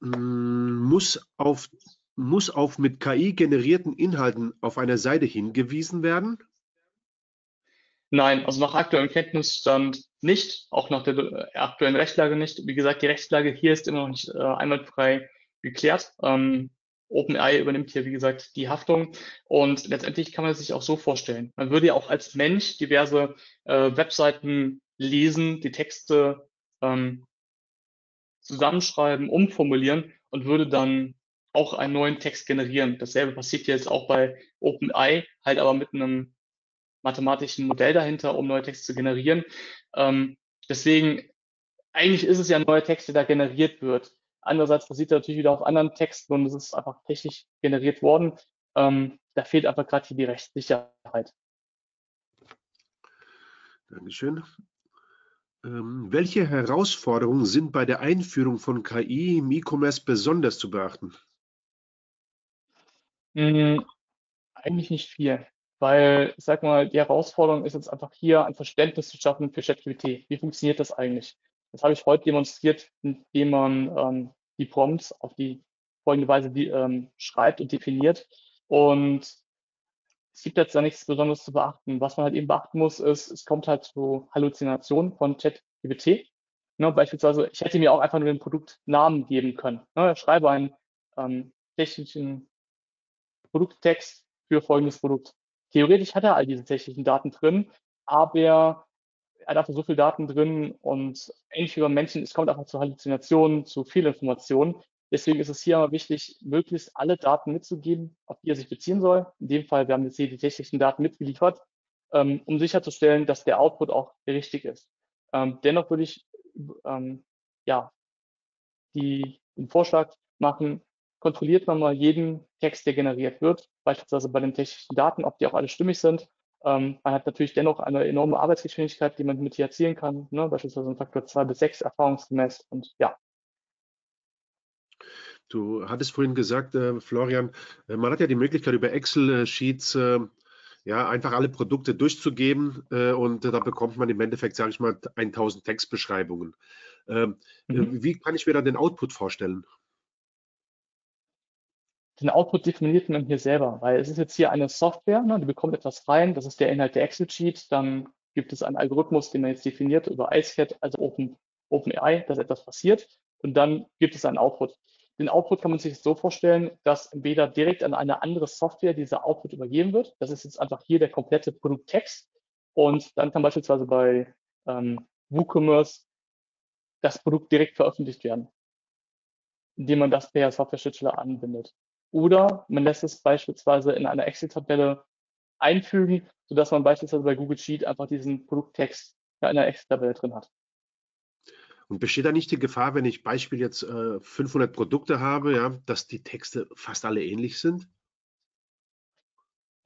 Muss auf mit KI generierten Inhalten auf einer Seite hingewiesen werden? Nein, also nach aktuellem Kenntnisstand nicht, auch nach der aktuellen Rechtslage nicht. Wie gesagt, die Rechtslage hier ist immer noch nicht einwandfrei geklärt. OpenAI übernimmt hier, wie gesagt, die Haftung und letztendlich kann man es sich auch so vorstellen. Man würde ja auch als Mensch diverse Webseiten lesen, die Texte zusammenschreiben, umformulieren und würde dann auch einen neuen Text generieren. Dasselbe passiert jetzt auch bei OpenAI, halt aber mit einem mathematischen Modell dahinter, um neue Texte zu generieren. Deswegen, eigentlich ist es ja ein neuer Text, der da generiert wird. Andererseits passiert das natürlich wieder auf anderen Texten und es ist einfach technisch generiert worden. Da fehlt einfach gerade hier die Rechtssicherheit. Dankeschön. Welche Herausforderungen sind bei der Einführung von KI im E-Commerce besonders zu beachten? Eigentlich nicht viel, weil ich sag mal, die Herausforderung ist jetzt einfach hier ein Verständnis zu schaffen für ChatGPT. Wie funktioniert das eigentlich? Das habe ich heute demonstriert, indem man die Prompts auf die folgende Weise schreibt und definiert. Und es gibt jetzt da nichts Besonderes zu beachten. Was man halt eben beachten muss, ist, es kommt halt zu Halluzinationen von ChatGPT. Ne, beispielsweise, ich hätte mir auch einfach nur den Produktnamen geben können. Ne, schreibe einen technischen Produkttext für folgendes Produkt. Theoretisch hat er all diese technischen Daten drin, aber er hat so viele Daten drin und ähnlich wie bei Menschen, es kommt einfach zu Halluzinationen, zu viel Information. Deswegen ist es hier aber wichtig, möglichst alle Daten mitzugeben, auf die er sich beziehen soll. In dem Fall, wir haben jetzt hier die technischen Daten mitgeliefert, um sicherzustellen, dass der Output auch richtig ist. Dennoch würde ich den Vorschlag machen, kontrolliert man mal jeden Text, der generiert wird, beispielsweise bei den technischen Daten, ob die auch alle stimmig sind. Man hat natürlich dennoch eine enorme Arbeitsgeschwindigkeit, die man mit hier erzielen kann, ne? Beispielsweise ein Faktor 2 bis 6 erfahrungsgemäß und ja. Du hattest vorhin gesagt, Florian, man hat ja die Möglichkeit, über Excel-Sheets einfach alle Produkte durchzugeben und da bekommt man im Endeffekt, sage ich mal, 1000 Textbeschreibungen. Wie kann ich mir dann den Output vorstellen? Den Output definiert man hier selber, weil es ist jetzt hier eine Software, ne, die bekommt etwas rein, das ist der Inhalt der Excel-Sheet, dann gibt es einen Algorithmus, den man jetzt definiert über IceCat, also OpenAI, dass etwas passiert und dann gibt es einen Output. Den Output kann man sich so vorstellen, dass entweder direkt an eine andere Software dieser Output übergeben wird. Das ist jetzt einfach hier der komplette Produkttext. Und dann kann beispielsweise bei WooCommerce das Produkt direkt veröffentlicht werden, indem man das per Software-Schnittstelle anbindet. Oder man lässt es beispielsweise in einer Excel-Tabelle einfügen, sodass man beispielsweise bei Google Sheet einfach diesen Produkttext in einer Excel-Tabelle drin hat. Und besteht da nicht die Gefahr, wenn ich Beispiel jetzt 500 Produkte habe, ja, dass die Texte fast alle ähnlich sind?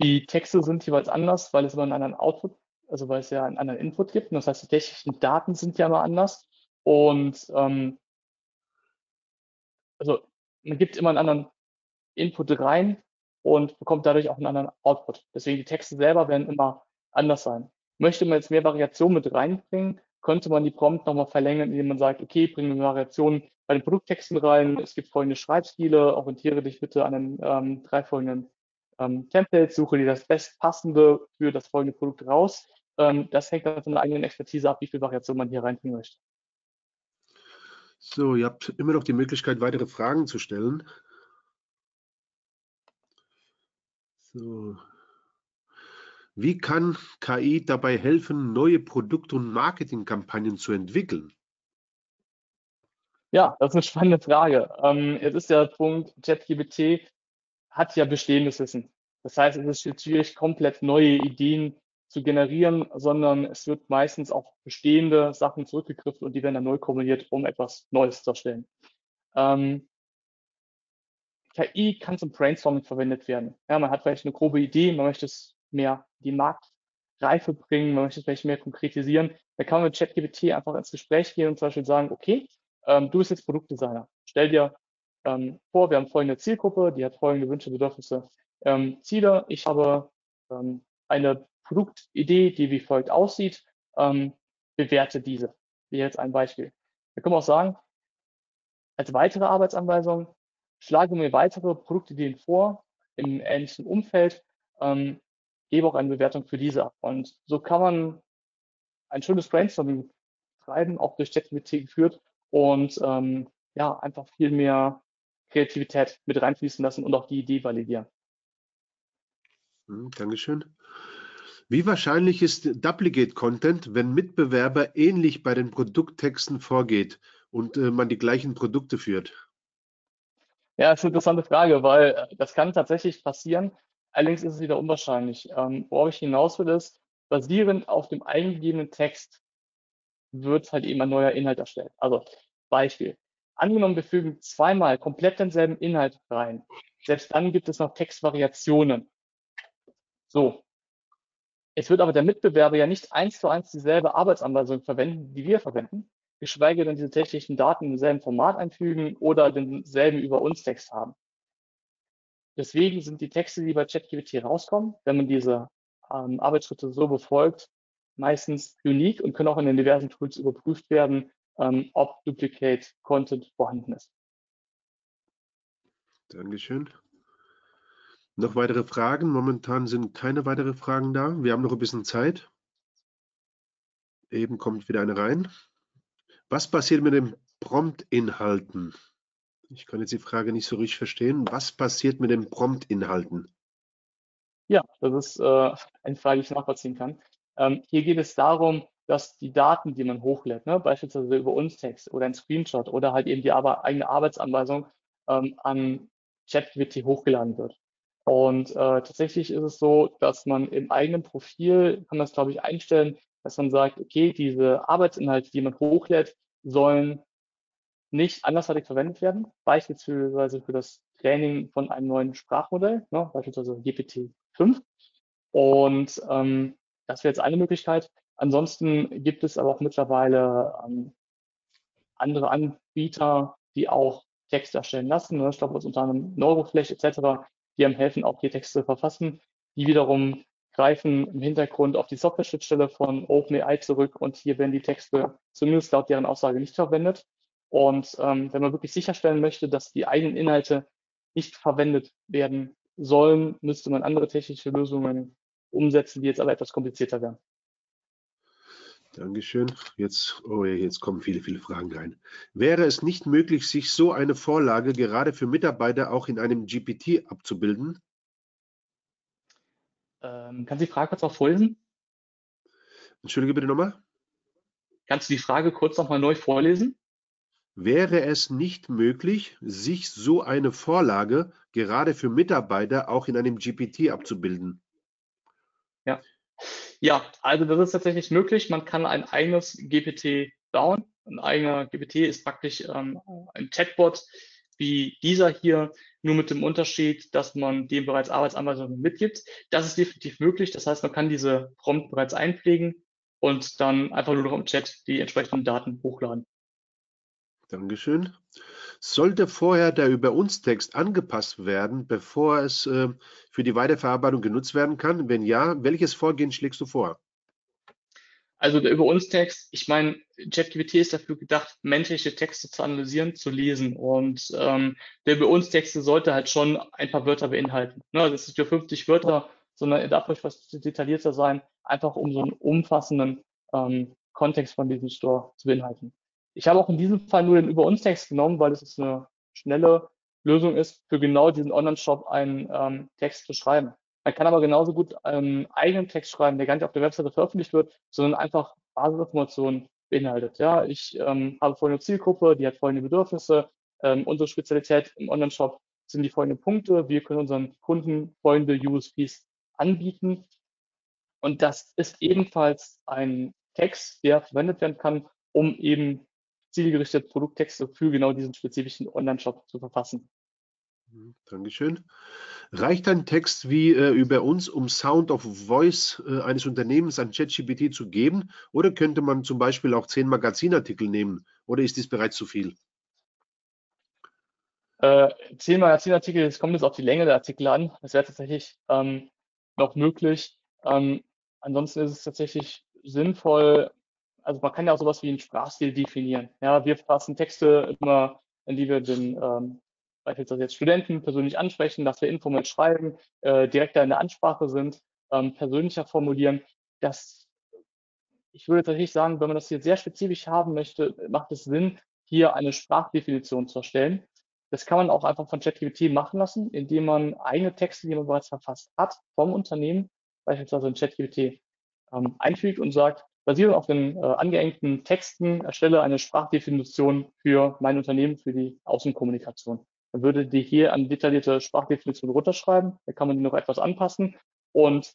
Die Texte sind jeweils anders, weil es immer einen anderen Output, also weil es ja einen anderen Input gibt. Und das heißt, die technischen Daten sind ja immer anders. Und also man gibt immer einen anderen Input rein und bekommt dadurch auch einen anderen Output. Deswegen die Texte selber werden immer anders sein. Möchte man jetzt mehr Variation mit reinbringen, könnte man die Prompt nochmal verlängern, indem man sagt, okay, bringen wir Variationen bei den Produkttexten rein, es gibt folgende Schreibstile, orientiere dich bitte an den drei folgenden Templates, suche dir das Bestpassende für das folgende Produkt raus. Das hängt dann von der eigenen Expertise ab, wie viel Variation man hier reinbringen möchte. So, ihr habt immer noch die Möglichkeit, weitere Fragen zu stellen. So. Wie kann KI dabei helfen, neue Produkt- und Marketingkampagnen zu entwickeln? Ja, das ist eine spannende Frage. Jetzt ist der Punkt, ChatGPT hat ja bestehendes Wissen. Das heißt, es ist jetzt schwierig, komplett neue Ideen zu generieren, sondern es wird meistens auf bestehende Sachen zurückgegriffen und die werden dann neu kombiniert, um etwas Neues zu erstellen. KI kann zum Brainstorming verwendet werden. Ja, man hat vielleicht eine grobe Idee, man möchte es mehr die Marktreife bringen, man möchte es vielleicht mehr konkretisieren, dann kann man mit ChatGPT einfach ins Gespräch gehen und zum Beispiel sagen, okay, du bist jetzt Produktdesigner, stell dir vor, wir haben folgende Zielgruppe, die hat folgende Wünsche, Bedürfnisse, Ziele, ich habe eine Produktidee, die wie folgt aussieht, bewerte diese, wie jetzt ein Beispiel. Da können wir auch sagen, als weitere Arbeitsanweisung, schlage mir weitere Produktideen vor, im ähnlichen Umfeld, gebe auch eine Bewertung für diese ab. Und so kann man ein schönes Brainstorming treiben, auch durch ChatGPT geführt und ja, einfach viel mehr Kreativität mit reinfließen lassen und auch die Idee validieren. Dankeschön. Wie wahrscheinlich ist Duplicate-Content, wenn Mitbewerber ähnlich bei den Produkttexten vorgeht und man die gleichen Produkte führt? Ja, das ist eine interessante Frage, weil das kann tatsächlich passieren. Allerdings ist es wieder unwahrscheinlich. Worauf ich hinaus will, ist, basierend auf dem eingegebenen Text wird halt eben ein neuer Inhalt erstellt. Also Beispiel. Angenommen, wir fügen zweimal komplett denselben Inhalt rein. Selbst dann gibt es noch Textvariationen. So. Es wird aber der Mitbewerber ja nicht 1:1 dieselbe Arbeitsanweisung verwenden, die wir verwenden, geschweige denn diese technischen Daten im selben Format einfügen oder denselben über uns Text haben. Deswegen sind die Texte, die bei ChatGPT rauskommen, wenn man diese Arbeitsschritte so befolgt, meistens unique und können auch in den diversen Tools überprüft werden, ob Duplicate Content vorhanden ist. Dankeschön. Noch weitere Fragen? Momentan sind keine weiteren Fragen da. Wir haben noch ein bisschen Zeit. Eben kommt wieder eine rein. Was passiert mit den Prompt-Inhalten? Ich kann jetzt die Frage nicht so richtig verstehen. Was passiert mit den Prompt-Inhalten? Ja, das ist eine Frage, die ich nachvollziehen kann. Hier geht es darum, dass die Daten, die man hochlädt, ne, beispielsweise über uns Text oder ein Screenshot oder halt eben die eigene Arbeitsanweisung an ChatGPT hochgeladen wird. Und tatsächlich ist es so, dass man im eigenen Profil, kann man das glaube ich einstellen, dass man sagt, okay, diese Arbeitsinhalte, die man hochlädt, sollen nicht andersartig verwendet werden, beispielsweise für das Training von einem neuen Sprachmodell, ne, beispielsweise GPT-5. Und das wäre jetzt eine Möglichkeit. Ansonsten gibt es aber auch mittlerweile andere Anbieter, die auch Texte erstellen lassen. Ne? Ich glaube, unter anderem Neuroflash etc., die einem helfen, auch die Texte zu verfassen. Die wiederum greifen im Hintergrund auf die Software-Schnittstelle von OpenAI zurück und hier werden die Texte zumindest laut deren Aussage nicht verwendet. Und wenn man wirklich sicherstellen möchte, dass die eigenen Inhalte nicht verwendet werden sollen, müsste man andere technische Lösungen umsetzen, die jetzt aber etwas komplizierter wären. Dankeschön. Jetzt kommen viele, viele Fragen rein. Wäre es nicht möglich, sich so eine Vorlage gerade für Mitarbeiter auch in einem GPT abzubilden? Kannst du die Frage kurz auch vorlesen? Entschuldige bitte nochmal. Kannst du die Frage kurz nochmal neu vorlesen? Wäre es nicht möglich, sich so eine Vorlage gerade für Mitarbeiter auch in einem GPT abzubilden? Ja, also das ist tatsächlich möglich. Man kann ein eigenes GPT down. Ein eigener GPT ist praktisch ein Chatbot wie dieser hier, nur mit dem Unterschied, dass man dem bereits Arbeitsanweisungen mitgibt. Das ist definitiv möglich. Das heißt, man kann diese Prompt bereits einpflegen und dann einfach nur noch im Chat die entsprechenden Daten hochladen. Dankeschön. Sollte vorher der über uns Text angepasst werden, bevor es für die Weiterverarbeitung genutzt werden kann? Wenn ja, welches Vorgehen schlägst du vor? Also der über uns Text, ich meine, ChatGPT ist dafür gedacht, menschliche Texte zu analysieren, zu lesen. Und der über uns Texte sollte halt schon ein paar Wörter beinhalten. Ne, das ist ja 50 Wörter, sondern er darf ruhig was detaillierter sein, einfach um so einen umfassenden Kontext von diesem Store zu beinhalten. Ich habe auch in diesem Fall nur den Über-uns-Text genommen, weil es eine schnelle Lösung ist, für genau diesen Online-Shop einen Text zu schreiben. Man kann aber genauso gut einen eigenen Text schreiben, der gar nicht auf der Webseite veröffentlicht wird, sondern einfach Basisinformationen beinhaltet. Ja, ich habe folgende Zielgruppe, die hat folgende Bedürfnisse. Unsere Spezialität im Online-Shop sind die folgenden Punkte. Wir können unseren Kunden folgende USPs anbieten. Und das ist ebenfalls ein Text, der verwendet werden kann, um eben zielgerichtete Produkttexte für genau diesen spezifischen Online-Shop zu verfassen. Dankeschön. Reicht ein Text wie über uns, um Sound of Voice eines Unternehmens an ChatGPT zu geben? Oder könnte man zum Beispiel auch 10 Magazinartikel nehmen? Oder ist dies bereits zu viel? 10 Magazinartikel, es kommt jetzt auf die Länge der Artikel an. Das wäre tatsächlich noch möglich. Ansonsten ist es tatsächlich sinnvoll, also man kann ja auch sowas wie einen Sprachstil definieren. Ja, wir verfassen Texte immer, in die wir den beispielsweise jetzt Studenten persönlich ansprechen, dass wir informell schreiben, direkter in der Ansprache sind, persönlicher formulieren. Das, ich würde tatsächlich sagen, wenn man das hier sehr spezifisch haben möchte, macht es Sinn, hier eine Sprachdefinition zu erstellen. Das kann man auch einfach von ChatGPT machen lassen, indem man eigene Texte, die man bereits verfasst hat, vom Unternehmen, beispielsweise in ChatGPT, einfügt und sagt, basierend auf den angeengten Texten erstelle eine Sprachdefinition für mein Unternehmen, für die Außenkommunikation. Dann würde die hier eine detaillierte Sprachdefinition runterschreiben, da kann man die noch etwas anpassen und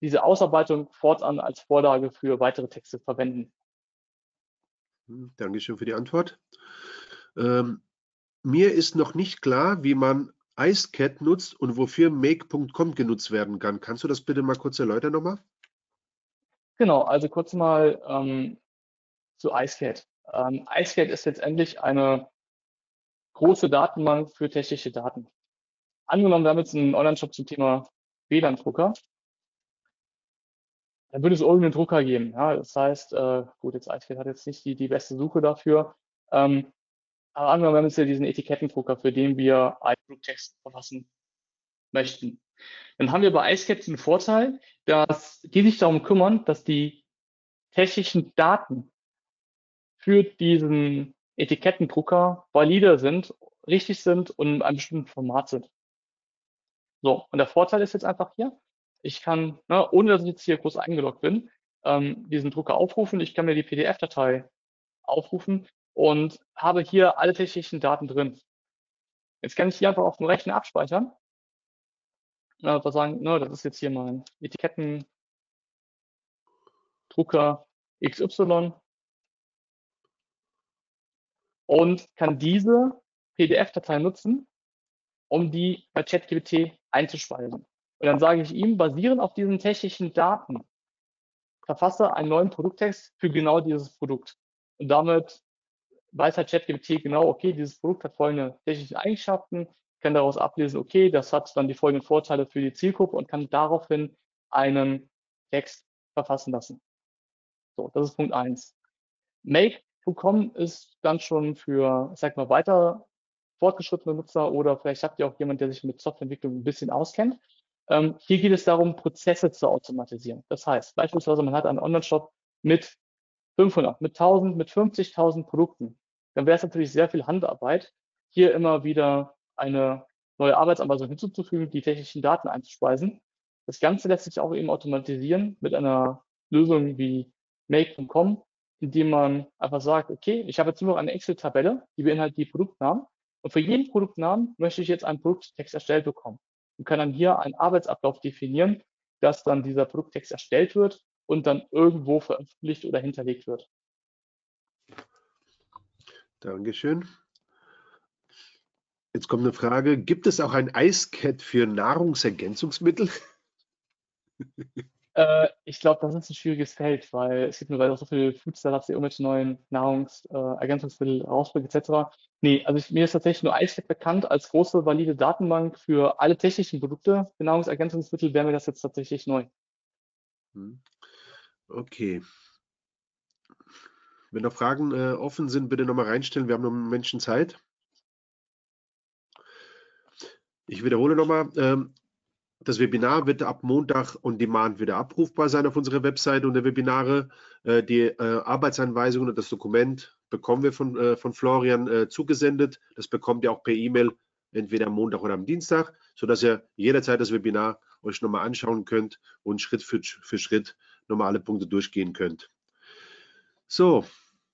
diese Ausarbeitung fortan als Vorlage für weitere Texte verwenden. Dankeschön für die Antwort. Mir ist noch nicht klar, wie man IceCat nutzt und wofür Make.com genutzt werden kann. Kannst du das bitte mal kurz erläutern nochmal? Genau, also kurz mal zu IceCat. IceCat ist letztendlich eine große Datenbank für technische Daten. Angenommen, wir haben jetzt einen Online-Shop zum Thema WLAN-Drucker. Dann würde es irgendeinen Drucker geben. Ja? Das heißt, gut, jetzt IceCat hat jetzt nicht die beste Suche dafür. Aber angenommen, wir haben jetzt hier diesen Etikettendrucker, für den wir einen Produkttext verfassen möchten. Dann haben wir bei IceCat den Vorteil, dass die sich darum kümmern, dass die technischen Daten für diesen Etikettendrucker valide sind, richtig sind und in einem bestimmten Format sind. So, und der Vorteil ist jetzt einfach hier, ich kann, ohne dass ich jetzt hier groß eingeloggt bin, diesen Drucker aufrufen, ich kann mir die PDF-Datei aufrufen und habe hier alle technischen Daten drin. Jetzt kann ich hier einfach auf dem Rechner abspeichern. Sagen, das ist jetzt hier mein Etikettendrucker XY und kann diese PDF-Datei nutzen, um die bei ChatGPT einzuspeisen. Und dann sage ich ihm, basierend auf diesen technischen Daten, verfasse einen neuen Produkttext für genau dieses Produkt. Und damit weiß halt ChatGPT genau, okay, dieses Produkt hat folgende technische Eigenschaften, kann daraus ablesen, okay, das hat dann die folgenden Vorteile für die Zielgruppe und kann daraufhin einen Text verfassen lassen. So, das ist Punkt 1. Make.com ist dann schon für, ich sag mal, weiter fortgeschrittene Nutzer oder vielleicht habt ihr auch jemanden, der sich mit Softwareentwicklung ein bisschen auskennt. Hier geht es darum, Prozesse zu automatisieren. Das heißt, beispielsweise man hat einen Online-Shop mit 500, mit 1000, mit 50.000 Produkten. Dann wäre es natürlich sehr viel Handarbeit, hier immer wieder eine neue Arbeitsanweisung hinzuzufügen, die technischen Daten einzuspeisen. Das Ganze lässt sich auch eben automatisieren mit einer Lösung wie Make.com, indem man einfach sagt, okay, ich habe jetzt nur noch eine Excel-Tabelle, die beinhaltet die Produktnamen und für jeden Produktnamen möchte ich jetzt einen Produkttext erstellt bekommen und kann dann hier einen Arbeitsablauf definieren, dass dann dieser Produkttext erstellt wird und dann irgendwo veröffentlicht oder hinterlegt wird. Dankeschön. Jetzt kommt eine Frage. Gibt es auch ein IceCat für Nahrungsergänzungsmittel? Ich glaube, das ist ein schwieriges Feld, weil es gibt mittlerweile auch so viele Food-Startups, die irgendwelche neuen Nahrungsergänzungsmittel rausbringen, etc. Nee, also mir ist tatsächlich nur IceCat bekannt als große, valide Datenbank für alle technischen Produkte. Für Nahrungsergänzungsmittel wäre mir das jetzt tatsächlich neu. Okay. Wenn noch Fragen offen sind, bitte nochmal reinstellen. Wir haben noch einen Menschen Zeit. Ich wiederhole nochmal, das Webinar wird ab Montag on demand wieder abrufbar sein auf unserer Webseite unter Webinare. Die Arbeitsanweisungen und das Dokument bekommen wir von Florian zugesendet. Das bekommt ihr auch per E-Mail, entweder am Montag oder am Dienstag, sodass ihr jederzeit das Webinar euch nochmal anschauen könnt und Schritt für Schritt nochmal alle Punkte durchgehen könnt. So,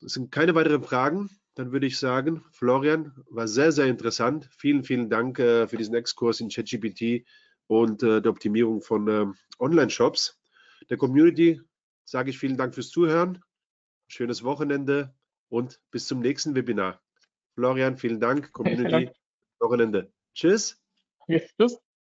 es sind keine weiteren Fragen. Dann würde ich sagen, Florian, war sehr, sehr interessant. Vielen, vielen Dank für diesen Exkurs in ChatGPT und der Optimierung von Online-Shops. Der Community sage ich vielen Dank fürs Zuhören. Schönes Wochenende und bis zum nächsten Webinar. Florian, vielen Dank. Community, vielen Dank. Wochenende. Tschüss. Ja, tschüss.